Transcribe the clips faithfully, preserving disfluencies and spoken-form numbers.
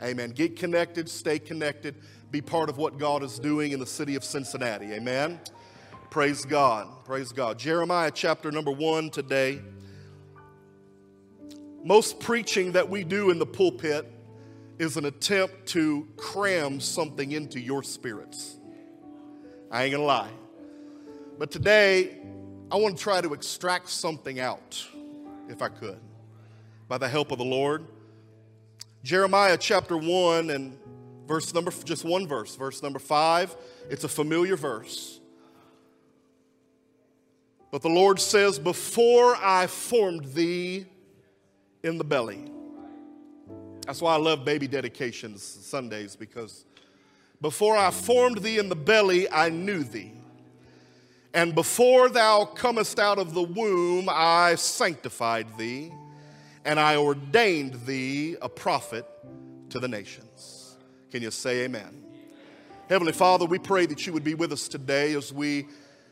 Amen. Get connected, stay connected, be part of what God is doing in the city of Cincinnati. Amen. Praise God. Praise God. Jeremiah chapter number one today. Most preaching that we do in the pulpit is an attempt to cram something into your spirits. I ain't gonna lie. But today, I want to try to extract something out, if I could, by the help of the Lord. Jeremiah chapter one and verse number, just one verse, verse number five. It's a familiar verse. But the Lord says, before I formed thee in the belly. That's why I love baby dedications Sundays, because before I formed thee in the belly, I knew thee. And before thou comest out of the womb, I sanctified thee, and I ordained thee a prophet to the nations. Can you say amen? Amen. Heavenly Father, we pray that you would be with us today as we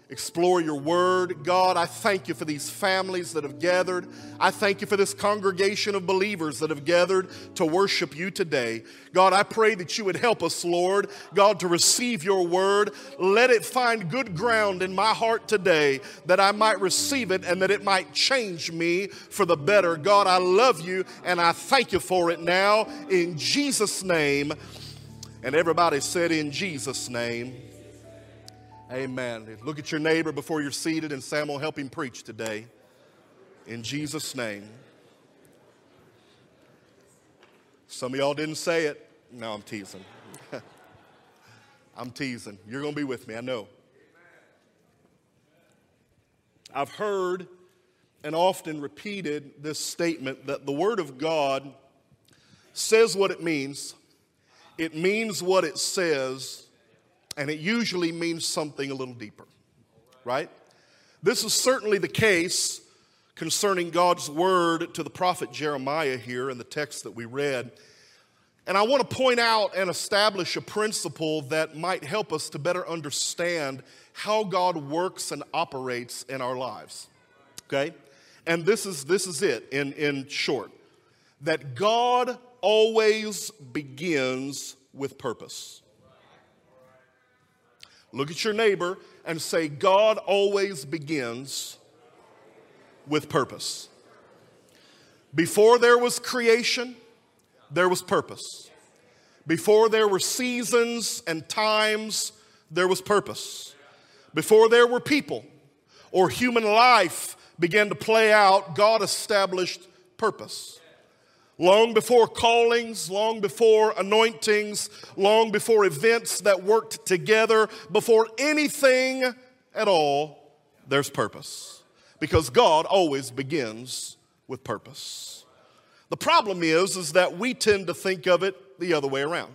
explore your word. God, I thank you for these families that have gathered. I thank you for this congregation of believers that have gathered to worship you today. God, I pray that you would help us, Lord, God, to receive your word. Let it find good ground in my heart today, that I might receive it and that it might change me for the better. God, I love you and I thank you for it now in Jesus' name. And everybody said, in Jesus' name. Amen. Look at your neighbor before you're seated, and Sam will help him preach today. In Jesus' name. Some of y'all didn't say it. No, I'm teasing. I'm teasing. You're going to be with me, I know. I've heard and often repeated this statement that the Word of God says what it means. It means what it says. And it usually means something a little deeper, right? This is certainly the case concerning God's word to the prophet Jeremiah here in the text that we read. And I want to point out and establish a principle that might help us to better understand how God works and operates in our lives, okay? And this is, this is it in, in short, that God always begins with purpose. Look at your neighbor and say, God always begins with purpose. Before there was creation, there was purpose. Before there were seasons and times, there was purpose. Before there were people or human life began to play out, God established purpose. Long before callings, long before anointings, long before events that worked together, before anything at all, there's purpose. Because God always begins with purpose. The problem is, is that we tend to think of it the other way around,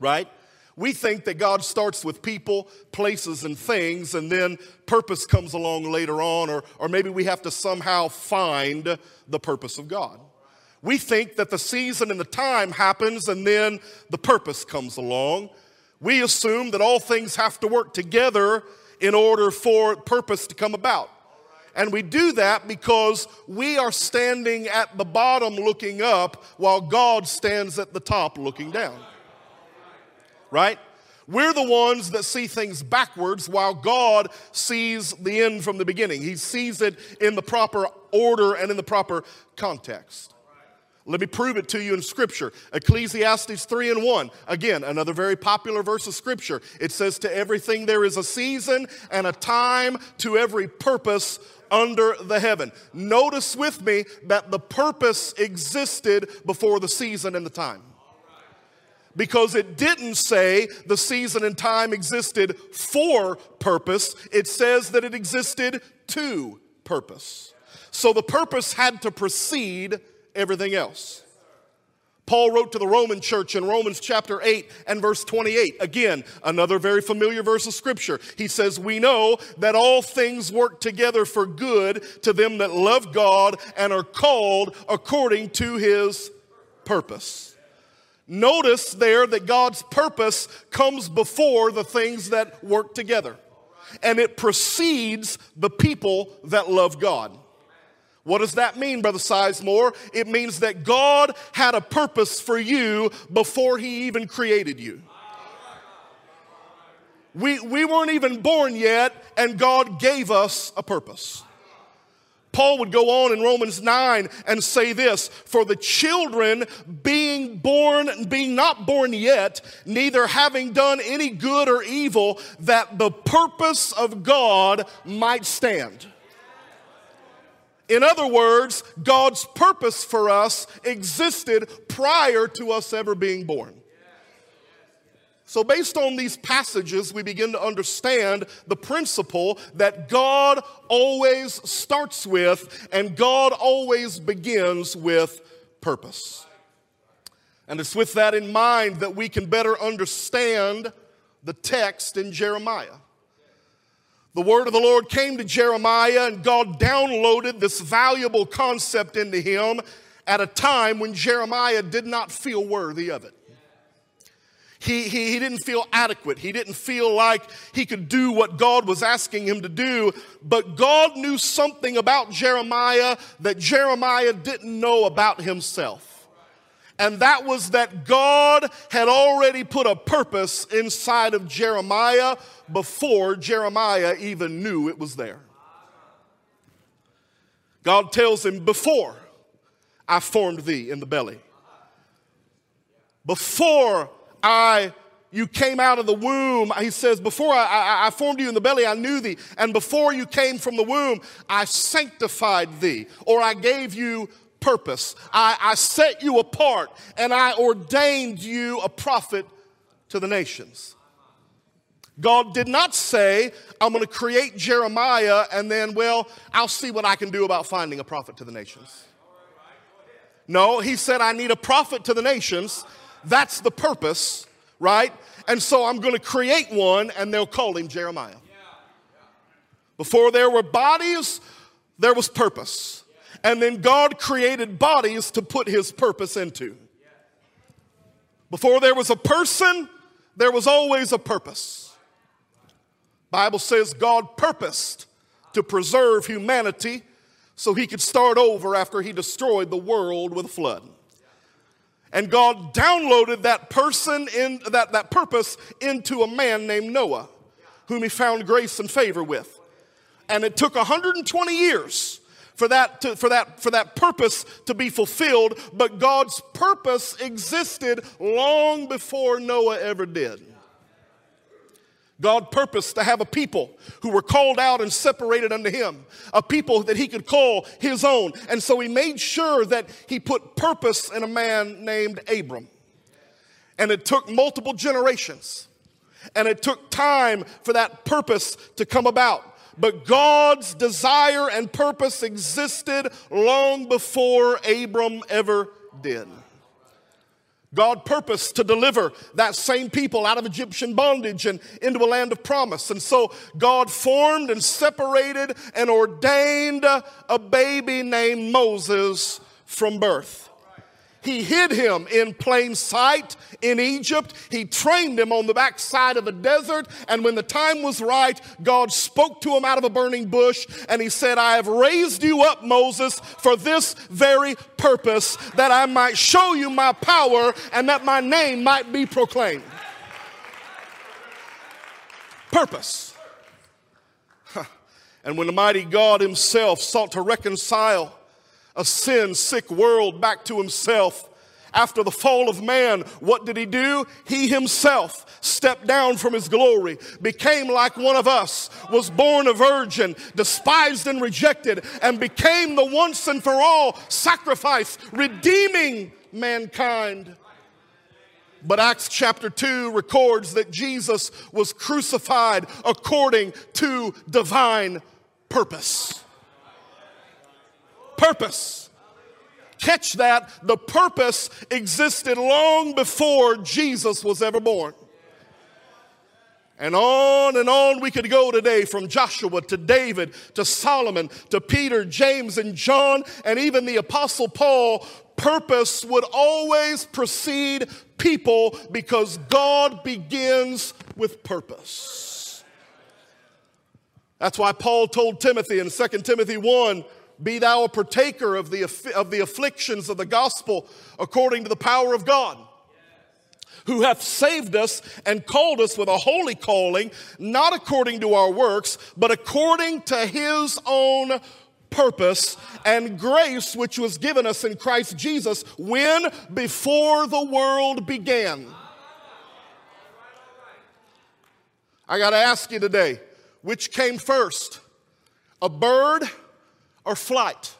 right? We think that God starts with people, places, and things, and then purpose comes along later on, or, or maybe we have to somehow find the purpose of God. We think that the season and the time happens and then the purpose comes along. We assume that all things have to work together in order for purpose to come about. And we do that because we are standing at the bottom looking up while God stands at the top looking down. Right? We're the ones that see things backwards while God sees the end from the beginning. He sees it in the proper order and in the proper context. Let me prove it to you in Scripture. Ecclesiastes three and one. Again, another very popular verse of Scripture. It says, to everything there is a season and a time to every purpose under the heaven. Notice with me that the purpose existed before the season and the time. Because it didn't say the season and time existed for purpose. It says that it existed to purpose. So the purpose had to precede everything else. Paul wrote to the Roman church in Romans chapter eight and verse twenty-eight. Again, another very familiar verse of Scripture. He says, we know that all things work together for good to them that love God and are called according to his purpose. Notice there that God's purpose comes before the things that work together. And it precedes the people that love God. What does that mean, Brother Sizemore? It means that God had a purpose for you before he even created you. We, we weren't even born yet, and God gave us a purpose. Paul would go on in Romans nine and say this, for the children being born, being not born yet, neither having done any good or evil, that the purpose of God might stand. In other words, God's purpose for us existed prior to us ever being born. So based on these passages, we begin to understand the principle that God always starts with and God always begins with purpose. And it's with that in mind that we can better understand the text in Jeremiah. The word of the Lord came to Jeremiah, and God downloaded this valuable concept into him at a time when Jeremiah did not feel worthy of it. He, he, he didn't feel adequate. He didn't feel like he could do what God was asking him to do. But God knew something about Jeremiah that Jeremiah didn't know about himself. And that was that God had already put a purpose inside of Jeremiah before Jeremiah even knew it was there. God tells him, before I formed thee in the belly, before I, you came out of the womb, he says, before I, I, I formed you in the belly, I knew thee. And before you came from the womb, I sanctified thee, or I gave you purpose. I, I set you apart, and I ordained you a prophet to the nations. God did not say, I'm going to create Jeremiah, and then, well, I'll see what I can do about finding a prophet to the nations. No, he said, I need a prophet to the nations. That's the purpose, right? And so I'm going to create one, and they'll call him Jeremiah. Before there were bodies, there was purpose. And then God created bodies to put his purpose into. Before there was a person, there was always a purpose. The Bible says God purposed to preserve humanity so he could start over after he destroyed the world with a flood. And God downloaded that person in that, that purpose into a man named Noah, whom he found grace and favor with. And it took one hundred twenty years for that, to, for that, for that purpose to be fulfilled, but God's purpose existed long before Noah ever did. God purposed to have a people who were called out and separated unto him, a people that he could call his own. And so he made sure that he put purpose in a man named Abram. And it took multiple generations. And it took time for that purpose to come about. But God's desire and purpose existed long before Abram ever did. God purposed to deliver that same people out of Egyptian bondage and into a land of promise. And so God formed and separated and ordained a baby named Moses from birth. He hid him in plain sight in Egypt. He trained him on the backside of a desert. And when the time was right, God spoke to him out of a burning bush. And he said, I have raised you up, Moses, for this very purpose, that I might show you my power and that my name might be proclaimed. Purpose. Huh. And when the mighty God himself sought to reconcile a sin sick world back to himself, after the fall of man, what did he do? He himself stepped down from his glory, became like one of us, was born a virgin, despised and rejected, and became the once and for all sacrifice, redeeming mankind. But Acts chapter two records that Jesus was crucified according to divine purpose. Purpose. Catch that. The purpose existed long before Jesus was ever born. And on and on we could go today, from Joshua to David to Solomon to Peter, James, and John, and even the Apostle Paul. Purpose would always precede people because God begins with purpose. That's why Paul told Timothy in Second Timothy one, be thou a partaker of the, of the afflictions of the gospel according to the power of God, who hath saved us and called us with a holy calling, not according to our works, but according to his own purpose and grace, which was given us in Christ Jesus when before the world began. I got to ask you today, which came first, a bird or flight?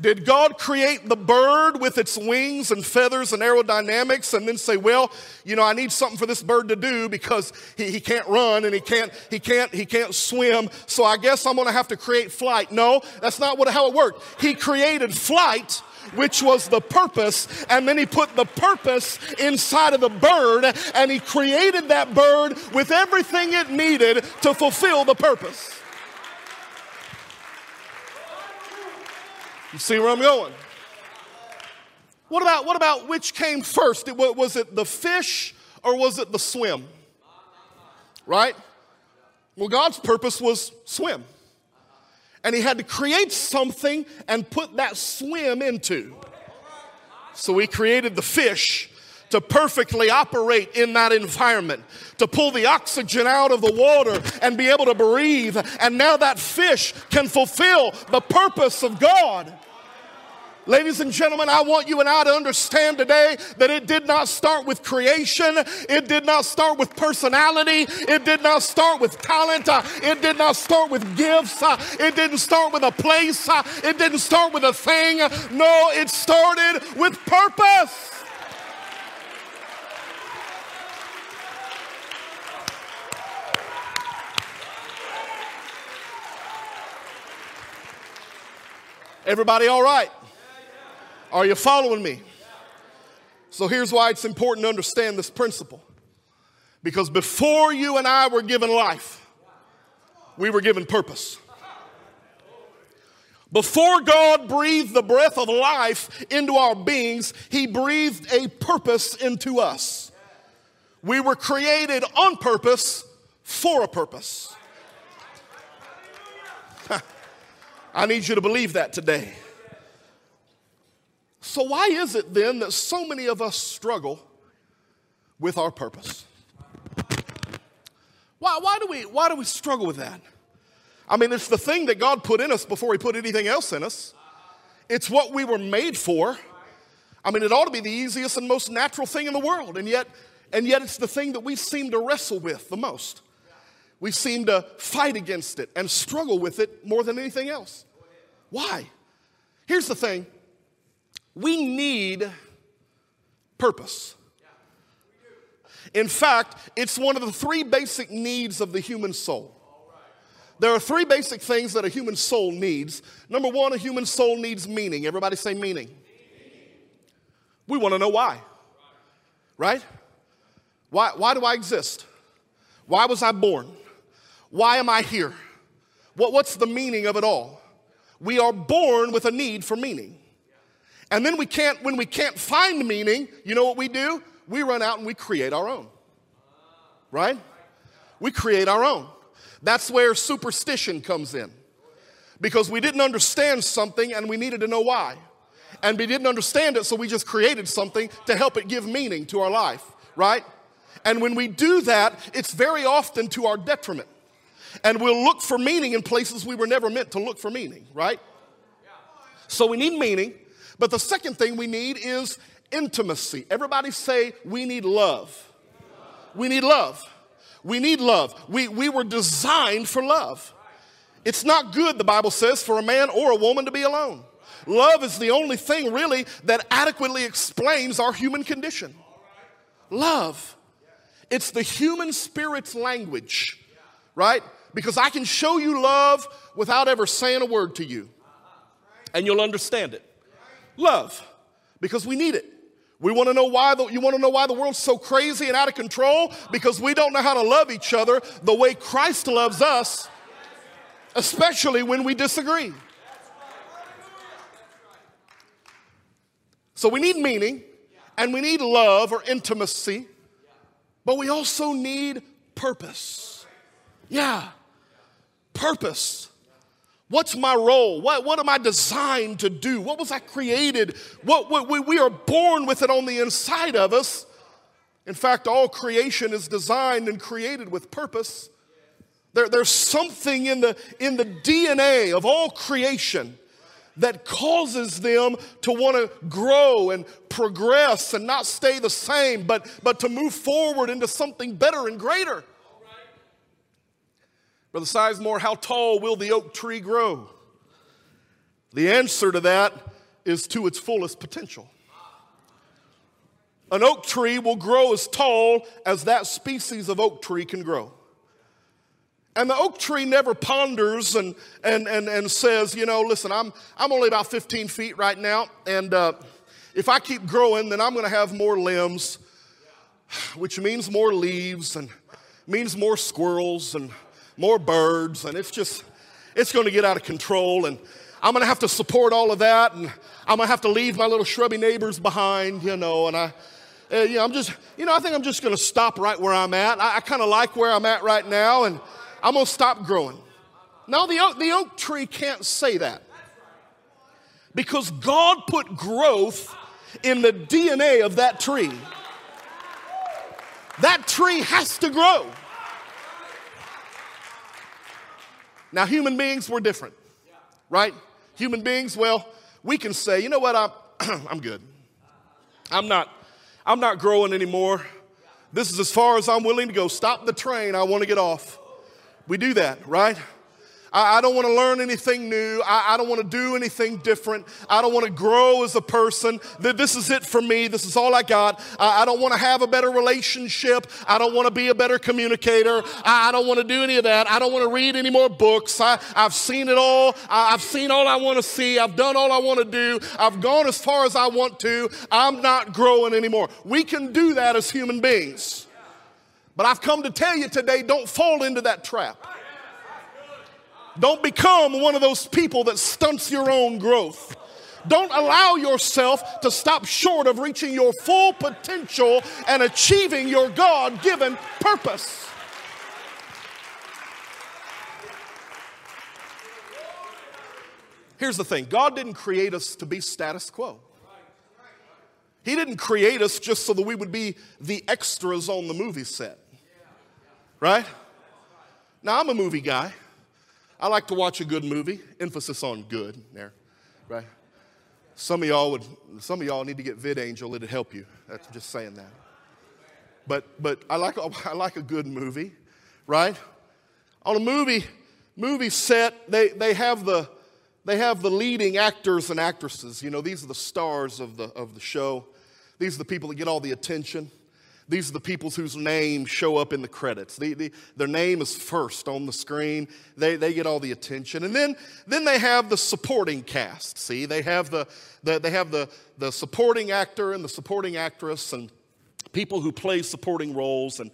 Did God create the bird with its wings and feathers and aerodynamics and then say, well, you know, I need something for this bird to do because he, he can't run and he can't, he can't, he can't swim, so I guess I'm going to have to create flight. No, that's not what, how it worked. He created flight, which was the purpose, and then he put the purpose inside of the bird, and he created that bird with everything it needed to fulfill the purpose. You see where I'm going? What about, what about which came first? It, was it the fish or was it the swim? Right? Well, God's purpose was swim. And he had to create something and put that swim into. So he created the fish to perfectly operate in that environment, to pull the oxygen out of the water and be able to breathe. And now that fish can fulfill the purpose of God. Ladies and gentlemen, I want you and I to understand today that it did not start with creation. It did not start with personality. It did not start with talent. It did not start with gifts. It didn't start with a place. It didn't start with a thing. No, it started with purpose. Everybody all right? Are you following me? So here's why it's important to understand this principle. Because before you and I were given life, we were given purpose. Before God breathed the breath of life into our beings, he breathed a purpose into us. We were created on purpose for a purpose. I need you to believe that today. So why is it then that so many of us struggle with our purpose? Why, why do we, why do we struggle with that? I mean, it's the thing that God put in us before he put anything else in us. It's what we were made for. I mean, it ought to be the easiest and most natural thing in the world. And yet, and yet it's the thing that we seem to wrestle with the most. We seem to fight against it and struggle with it more than anything else. Why? Here's the thing. We need purpose. In fact, it's one of the three basic needs of the human soul. There are three basic things that a human soul needs. Number one, a human soul needs meaning. Everybody say meaning. We want to know why. Right? Why, why do I exist? Why was I born? Why am I here? What, what's the meaning of it all? We are born with a need for meaning. And then we can't, when we can't find meaning, you know what we do? We run out and we create our own. Right? We create our own. That's where superstition comes in. Because we didn't understand something and we needed to know why. And we didn't understand it, so we just created something to help it give meaning to our life. Right? And when we do that, it's very often to our detriment. And we'll look for meaning in places we were never meant to look for meaning, right? So we need meaning. But the second thing we need is intimacy. Everybody say, we need love. We need love. We need love. We, we were designed for love. It's not good, the Bible says, for a man or a woman to be alone. Love is the only thing, really, that adequately explains our human condition. Love. It's the human spirit's language, right? Because I can show you love without ever saying a word to you, and you'll understand it. Love, because we need it. We want to know why the, you want to know why the world's so crazy and out of control? Because we don't know how to love each other the way Christ loves us, especially when we disagree. So we need meaning, and we need love or intimacy. But we also need purpose. Yeah. purpose? What's my role? What, what am I designed to do? What was I created? What, what we, we are born with it on the inside of us. In fact, all creation is designed and created with purpose. There, there's something in the, in the D N A of all creation that causes them to want to grow and progress and not stay the same, but, but to move forward into something better and greater. Right. Brother Sizemore, how tall will the oak tree grow? The answer to that is to its fullest potential. An oak tree will grow as tall as that species of oak tree can grow. And the oak tree never ponders and, and, and, and says, you know, listen, I'm, I'm only about fifteen feet right now, and uh, if I keep growing, then I'm going to have more limbs, which means more leaves and means more squirrels and more birds, and it's just, it's going to get out of control, and I'm going to have to support all of that, and I'm going to have to leave my little shrubby neighbors behind, you know, and I... Uh, you know, I'm just, you know, I think I'm just going to stop right where I'm at. I, I kind of like where I'm at right now, and I'm going to stop growing. No, the oak, the oak tree can't say that, because God put growth in the D N A of that tree. That tree has to grow. Now, human beings were different, right? Human beings, well, we can say, you know what, I'm, I'm good. I'm not. I'm not growing anymore. This is as far as I'm willing to go. Stop the train. I want to get off. We do that, right? I, I don't want to learn anything new. I, I don't want to do anything different. I don't want to grow as a person. This is it for me. This is all I got. I, I don't want to have a better relationship. I don't want to be a better communicator. I, I don't want to do any of that. I don't want to read any more books. I, I've seen it all. I, I've seen all I want to see. I've done all I want to do. I've gone as far as I want to. I'm not growing anymore. We can do that as human beings. But I've come to tell you today, don't fall into that trap. Don't become one of those people that stunts your own growth. Don't allow yourself to stop short of reaching your full potential and achieving your God-given purpose. Here's the thing. God didn't create us to be status quo. He didn't create us just so that we would be the extras on the movie set. Right? Now, I'm a movie guy. I like to watch a good movie. Emphasis on good there, right? Some of y'all would, some of y'all need to get VidAngel. It'd help you. That's just saying that. But but I like I like a good movie, right? On a movie movie set, they they have the they have the leading actors and actresses. You know, these are the stars of the of the show. These are the people that get all the attention. These are the people whose names show up in the credits. The, the, their name is first on the screen. They, they get all the attention. And then, then they have the supporting cast. See, they have, the, the, they have the, the supporting actor and the supporting actress and people who play supporting roles. And,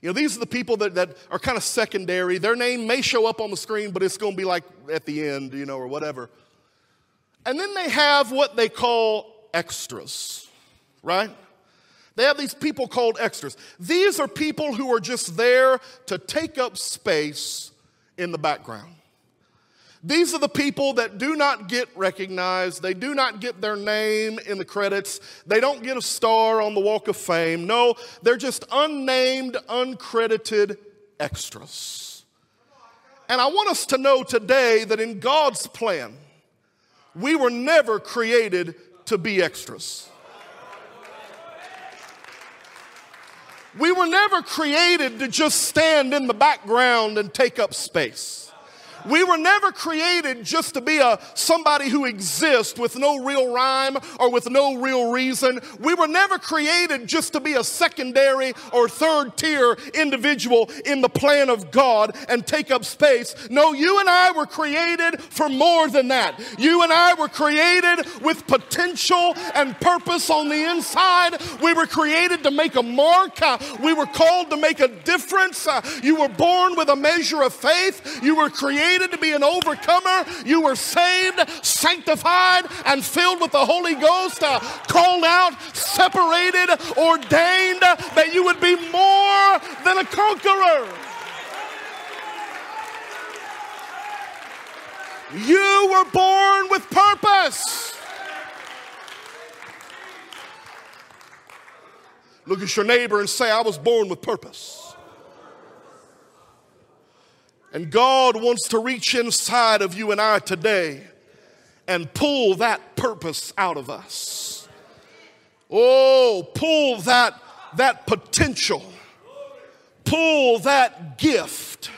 you know, these are the people that, that are kind of secondary. Their name may show up on the screen, but it's going to be like at the end, you know, or whatever. And then they have what they call extras, right? They have these people called extras. These are people who are just there to take up space in the background. These are the people that do not get recognized. They do not get their name in the credits. They don't get a star on the Walk of Fame. No, they're just unnamed, uncredited extras. And I want us to know today that in God's plan, we were never created to be extras. We were never created to just stand in the background and take up space. We were never created just to be a somebody who exists with no real rhyme or with no real reason. We were never created just to be a secondary or third tier individual in the plan of God and take up space. No, you and I were created for more than that. You and I were created with potential and purpose on the inside. We were created to make a mark. We were called to make a difference. You were born with a measure of faith. You were created to be an overcomer. You were saved, sanctified, and filled with the Holy Ghost, uh, called out, separated, ordained, uh, that you would be more than a conqueror. You were born with purpose. Look at your neighbor and say, I was born with purpose. And God wants to reach inside of you and I today and pull that purpose out of us. Oh, pull that, that potential. Pull that gift.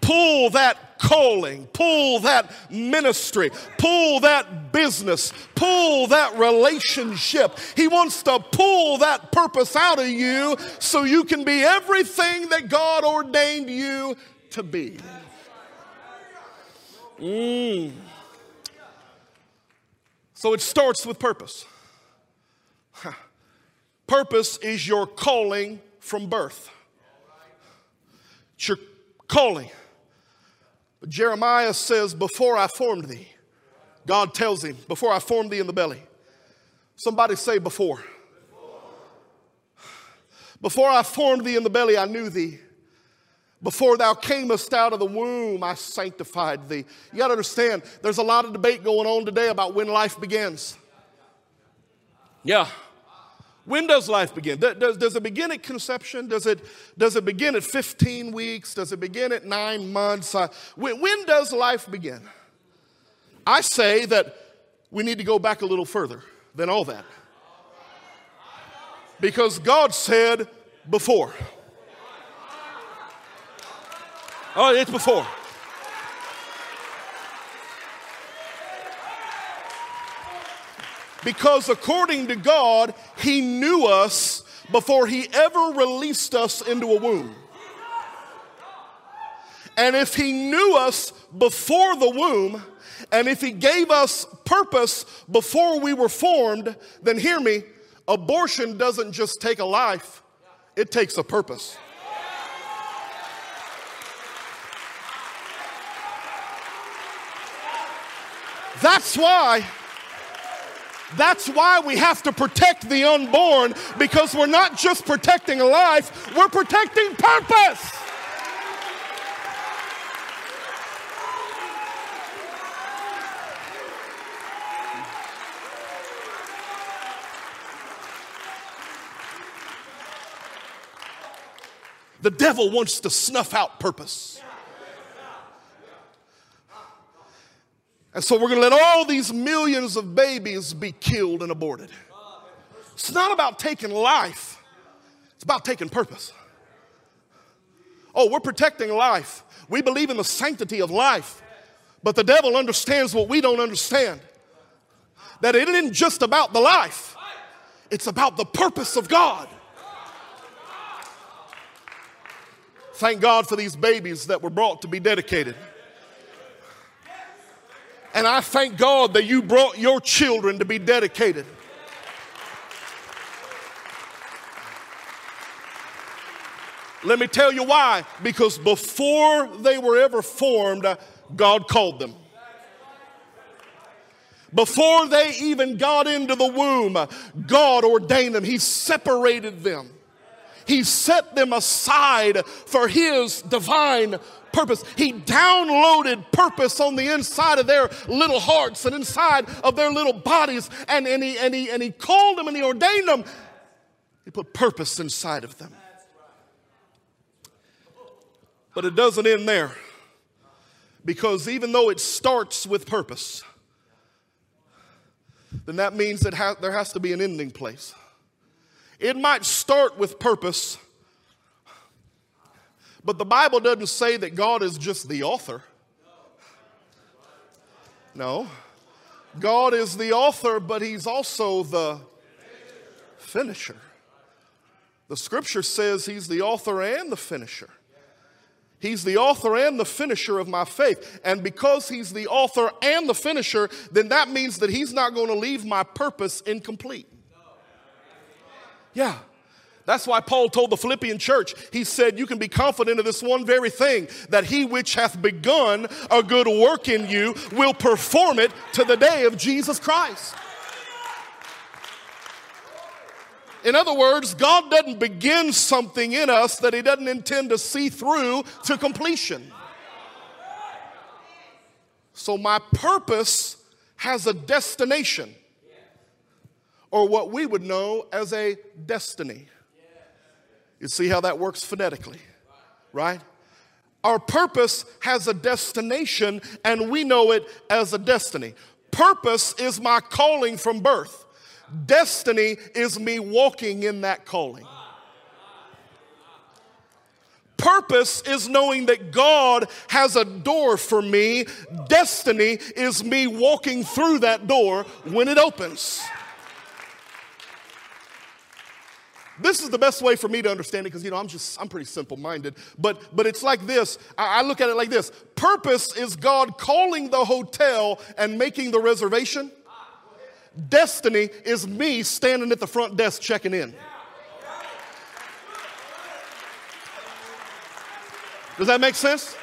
Pull that calling. Pull that ministry. Pull that business. Pull that relationship. He wants to pull that purpose out of you so you can be everything that God ordained you to be. Mm. So it starts with purpose. Huh. Purpose is your calling from birth. It's your calling. But Jeremiah says, before I formed thee, God tells him, before I formed thee in the belly. Somebody say before. Before I formed thee in the belly, I knew thee. Before thou camest out of the womb, I sanctified thee. You got to understand, there's a lot of debate going on today about when life begins. Yeah. When does life begin? Does, does it begin at conception? Does it, does it begin at fifteen weeks? Does it begin at nine months? Uh, when, when does life begin? I say that we need to go back a little further than all that. Because God said before. Oh, it's before. Because according to God, He knew us before He ever released us into a womb. And if He knew us before the womb, and if He gave us purpose before we were formed, then hear me, abortion doesn't just take a life, it takes a purpose. That's why, that's why we have to protect the unborn, because we're not just protecting a life, we're protecting purpose. The devil wants to snuff out purpose. And so we're going to let all these millions of babies be killed and aborted. It's not about taking life. It's about taking purpose. Oh, we're protecting life. We believe in the sanctity of life. But the devil understands what we don't understand. That it isn't just about the life. It's about the purpose of God. Thank God for these babies that were brought to be dedicated. And I thank God that you brought your children to be dedicated. Let me tell you why. Because before they were ever formed, God called them. Before they even got into the womb, God ordained them. He separated them. He set them aside for His divine purpose. He downloaded purpose on the inside of their little hearts and inside of their little bodies. And, and, he, and, he, and he called them and He ordained them. He put purpose inside of them. But it doesn't end there. Because even though it starts with purpose, then that means that ha- there has to be an ending place. It might start with purpose, but the Bible doesn't say that God is just the author. No. God is the author, but He's also the finisher. The Scripture says He's the author and the finisher. He's the author and the finisher of my faith. And because He's the author and the finisher, then that means that He's not going to leave my purpose incomplete. Yeah, that's why Paul told the Philippian church, he said, you can be confident of this one very thing, that He which hath begun a good work in you will perform it to the day of Jesus Christ. In other words, God doesn't begin something in us that He doesn't intend to see through to completion. So my purpose has a destination, or what we would know as a destiny. You see how that works phonetically, right? Our purpose has a destination, and we know it as a destiny. Purpose is my calling from birth. Destiny is me walking in that calling. Purpose is knowing that God has a door for me. Destiny is me walking through that door when it opens. This is the best way for me to understand it because, you know, I'm just, I'm pretty simple-minded. But but it's like this. I, I look at it like this. Purpose is God calling the hotel and making the reservation. Destiny is me standing at the front desk checking in. Does that make sense?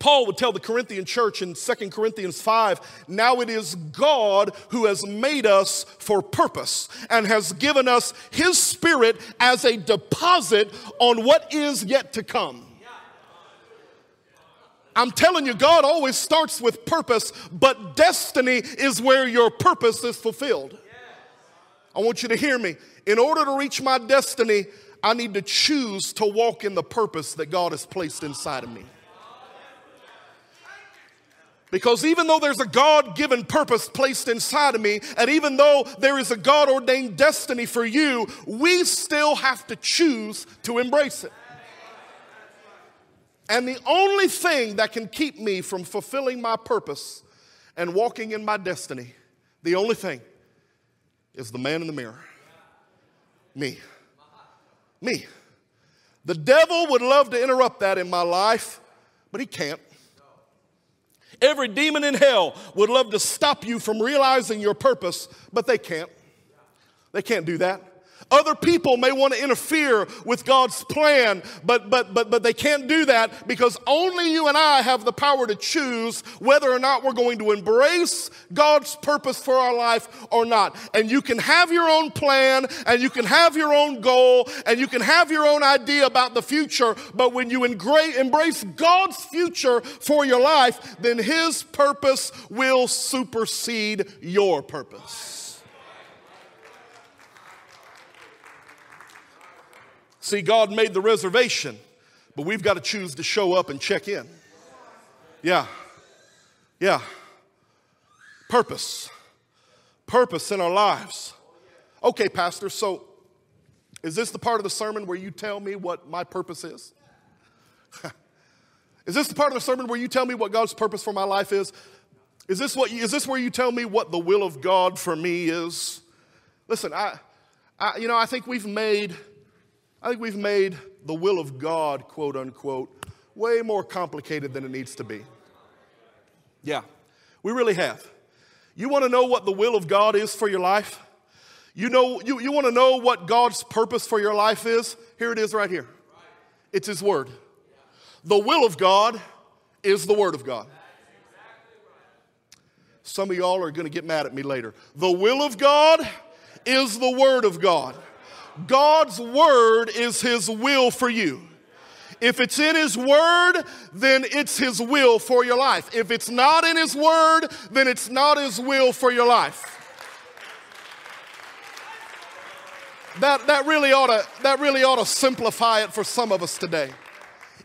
Paul would tell the Corinthian church in Second Corinthians five, now it is God who has made us for purpose and has given us his spirit as a deposit on what is yet to come. I'm telling you, God always starts with purpose, but destiny is where your purpose is fulfilled. I want you to hear me. In order to reach my destiny, I need to choose to walk in the purpose that God has placed inside of me. Because even though there's a God-given purpose placed inside of me, and even though there is a God-ordained destiny for you, we still have to choose to embrace it. And the only thing that can keep me from fulfilling my purpose and walking in my destiny, the only thing, is the man in the mirror. Me. Me. The devil would love to interrupt that in my life, but he can't. Every demon in hell would love to stop you from realizing your purpose, but they can't. They can't do that. Other people may want to interfere with God's plan, but, but, but, but they can't do that because only you and I have the power to choose whether or not we're going to embrace God's purpose for our life or not. And you can have your own plan, and you can have your own goal, and you can have your own idea about the future, but when you embrace God's future for your life, then his purpose will supersede your purpose. See, God made the reservation, but we've got to choose to show up and check in. Yeah. Yeah. Purpose. Purpose in our lives. Okay, Pastor, so is this the part of the sermon where you tell me what my purpose is? Is this the part of the sermon where you tell me what God's purpose for my life is? Is this what, is this where you tell me what the will of God for me is? Listen, I, I you know, I think we've made... I think we've made the will of God, quote unquote, way more complicated than it needs to be. Yeah, we really have. You want to know what the will of God is for your life? You know, you, you want to know what God's purpose for your life is? Here it is right here. It's his word. The will of God is the word of God. Some of y'all are going to get mad at me later. The will of God is the word of God. God's word is his will for you. If it's in his word, then it's his will for your life. If it's not in his word, then it's not his will for your life. That, that, really ought to, that really ought to simplify it for some of us today.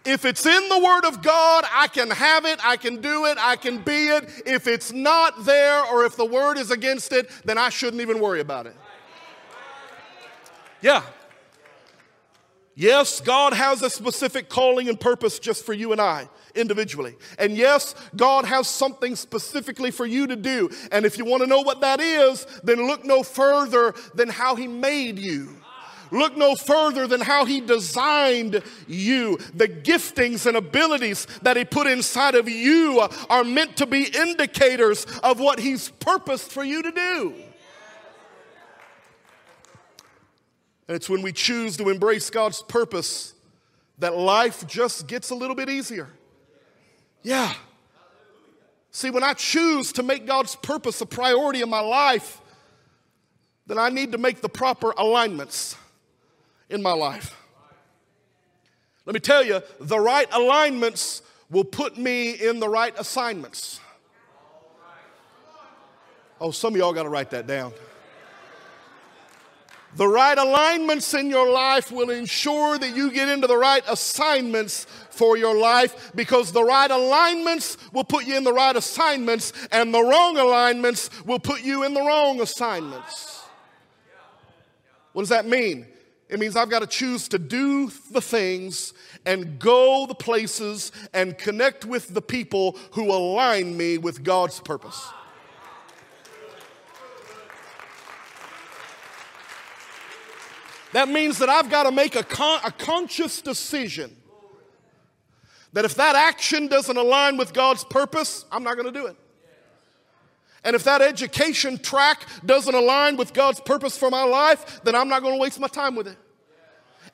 If it's in the word of God, I can have it, I can do it, I can be it. If it's not there, or if the word is against it, then I shouldn't even worry about it. Yeah. Yes, God has a specific calling and purpose just for you and I individually. And yes, God has something specifically for you to do. And if you want to know what that is, then look no further than how he made you. Look no further than how he designed you. The giftings and abilities that he put inside of you are meant to be indicators of what he's purposed for you to do. And it's when we choose to embrace God's purpose that life just gets a little bit easier. Yeah. See, when I choose to make God's purpose a priority in my life, then I need to make the proper alignments in my life. Let me tell you, the right alignments will put me in the right assignments. Oh, some of y'all got to write that down. The right alignments in your life will ensure that you get into the right assignments for your life, because the right alignments will put you in the right assignments, and the wrong alignments will put you in the wrong assignments. What does that mean? It means I've got to choose to do the things and go the places and connect with the people who align me with God's purpose. That means that I've got to make a, con a conscious decision that if that action doesn't align with God's purpose, I'm not going to do it. And if that education track doesn't align with God's purpose for my life, then I'm not going to waste my time with it.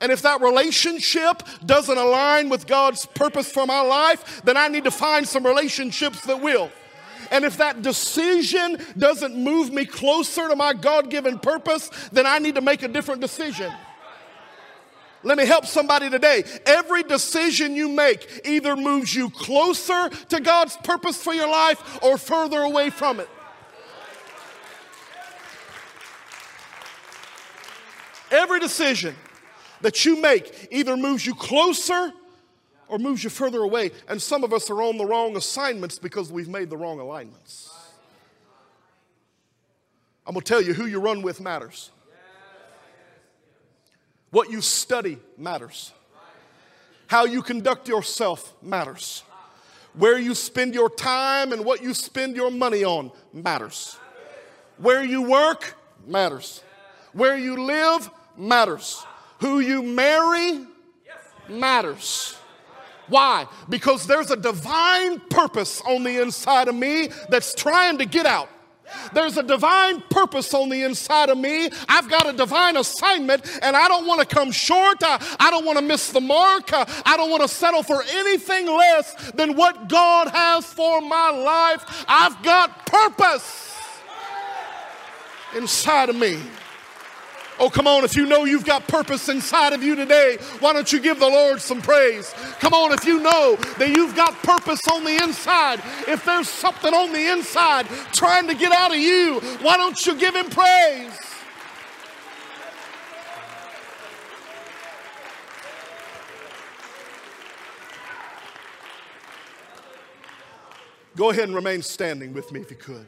And if that relationship doesn't align with God's purpose for my life, then I need to find some relationships that will. And if that decision doesn't move me closer to my God-given purpose, then I need to make a different decision. Let me help somebody today. Every decision you make either moves you closer to God's purpose for your life or further away from it. Every decision that you make either moves you closer or moves you further away. And some of us are on the wrong assignments because we've made the wrong alignments. I'm going to tell you, who you run with matters. What you study matters. How you conduct yourself matters. Where you spend your time and what you spend your money on matters. Where you work matters. Where you live matters. Who you marry matters. Why? Because there's a divine purpose on the inside of me that's trying to get out. There's a divine purpose on the inside of me. I've got a divine assignment, and I don't want to come short. I, I don't want to miss the mark. I don't want to settle for anything less than what God has for my life. I've got purpose inside of me. Oh, come on, if you know you've got purpose inside of you today, why don't you give the Lord some praise? Come on, if you know that you've got purpose on the inside, if there's something on the inside trying to get out of you, why don't you give him praise? Go ahead and remain standing with me if you could.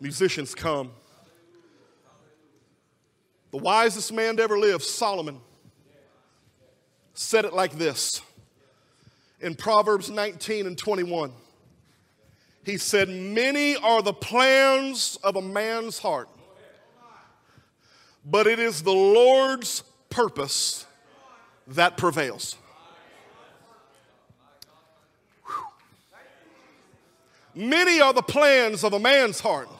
Musicians come. The wisest man to ever live, Solomon, said it like this. In Proverbs nineteen and twenty-one, he said, "Many are the plans of a man's heart, but it is the Lord's purpose that prevails." Whew. Many are the plans of a man's heart,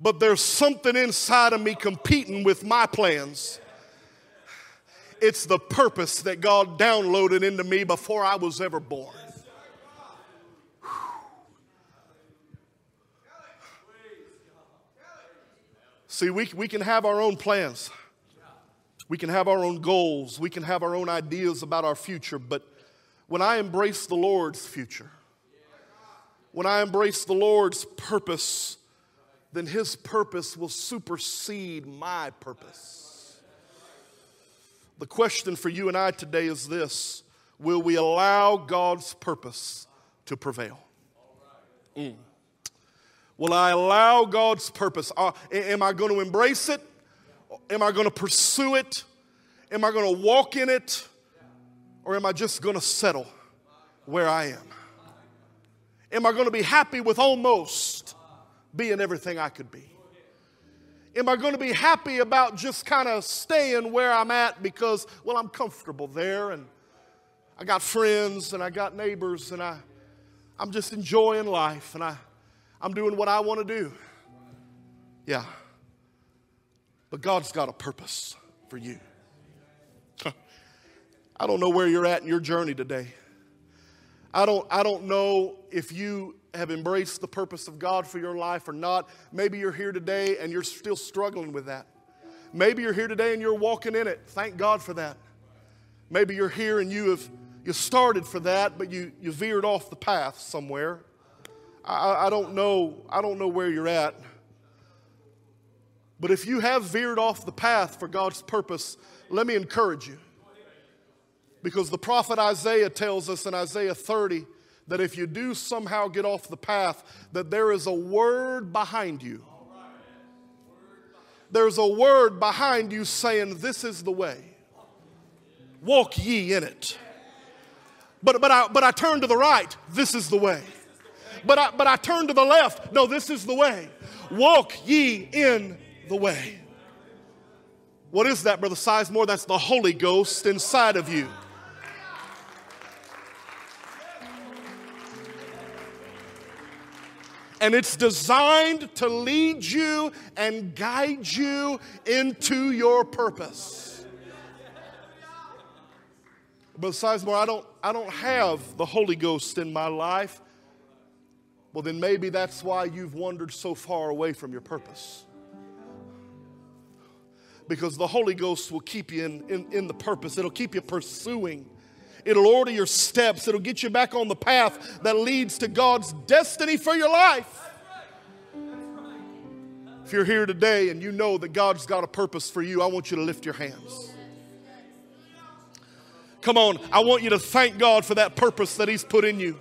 but there's something inside of me competing with my plans. It's the purpose that God downloaded into me before I was ever born. Whew. See, we, we can have our own plans. We can have our own goals. We can have our own ideas about our future. But when I embrace the Lord's future, when I embrace the Lord's purpose, then his purpose will supersede my purpose. The question for you and I today is this: will we allow God's purpose to prevail? Mm. Will I allow God's purpose? Uh, am I going to embrace it? Am I going to pursue it? Am I going to walk in it? Or am I just going to settle where I am? Am I going to be happy with almost being everything I could be? Am I going to be happy about just kind of staying where I'm at because, well, I'm comfortable there and I got friends and I got neighbors and I, I'm just enjoying life and I, I'm doing what I want to do? Yeah. But God's got a purpose for you. I don't know where you're at in your journey today. I don't, I don't know if you have embraced the purpose of God for your life or not. Maybe you're here today and you're still struggling with that. Maybe you're here today and you're walking in it. Thank God for that. Maybe you're here and you have you started for that, but you, you veered off the path somewhere. I, I don't know, I don't know where you're at. But if you have veered off the path for God's purpose, let me encourage you. Because the prophet Isaiah tells us in Isaiah thirty that if you do somehow get off the path, that there is a word behind you. There's a word behind you saying, this is the way. Walk ye in it. But, but, I, but I turn to the right, this is the way. But I, but I turn to the left, no, this is the way. Walk ye in the way. What is that, Brother Sizemore? That's the Holy Ghost inside of you. And it's designed to lead you and guide you into your purpose. Brother Sizemore, I don't, I don't have the Holy Ghost in my life. Well, then maybe that's why you've wandered so far away from your purpose. Because the Holy Ghost will keep you in, in, in the purpose. It'll keep you pursuing. It'll order your steps. It'll get you back on the path that leads to God's destiny for your life. That's right. That's right. If you're here today and you know that God's got a purpose for you, I want you to lift your hands. Come on, I want you to thank God for that purpose that He's put in you.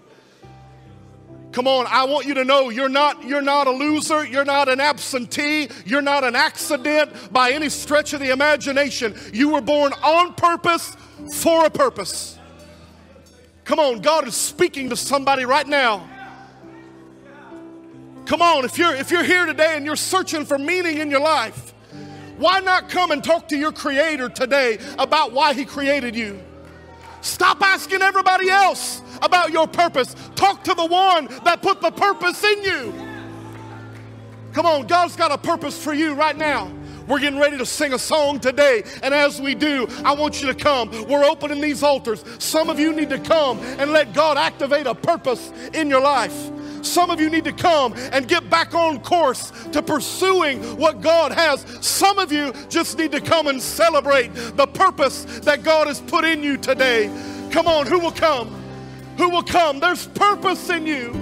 Come on, I want you to know you're not, you're not a loser. You're not an absentee. You're not an accident by any stretch of the imagination. You were born on purpose for a purpose. Come on, God is speaking to somebody right now. Come on, if you're, if you're here today and you're searching for meaning in your life, why not come and talk to your Creator today about why He created you? Stop asking everybody else about your purpose. Talk to the one that put the purpose in you. Come on, God's got a purpose for you right now. We're getting ready to sing a song today, and as we do, I want you to come. We're opening these altars. Some of you need to come and let God activate a purpose in your life. Some of you need to come and get back on course to pursuing what God has. Some of you just need to come and celebrate the purpose that God has put in you today. Come on, who will come? Who will come? There's purpose in you.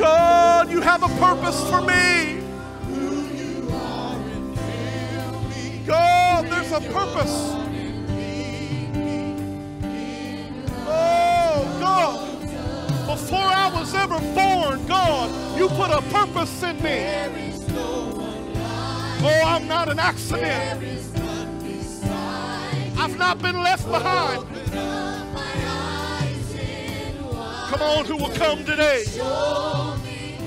God, you have a purpose for me. God, there's a purpose. Oh, God. Before I was ever born, God, you put a purpose in me. Oh, I'm not an accident. I've not been left behind. Come on, who will come today?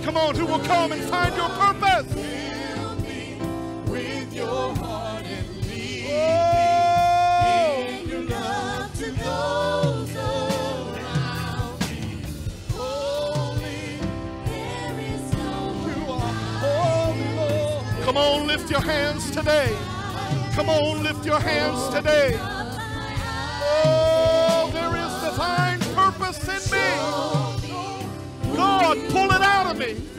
Come on, who will come and find your purpose? With your heart and lead me in your love to those around me. Holy, there is no one. You are holy, Lord. Come on, lift your hands today. Come on, lift your hands today. Oh, there is divine purpose in me. God, pull it out of me.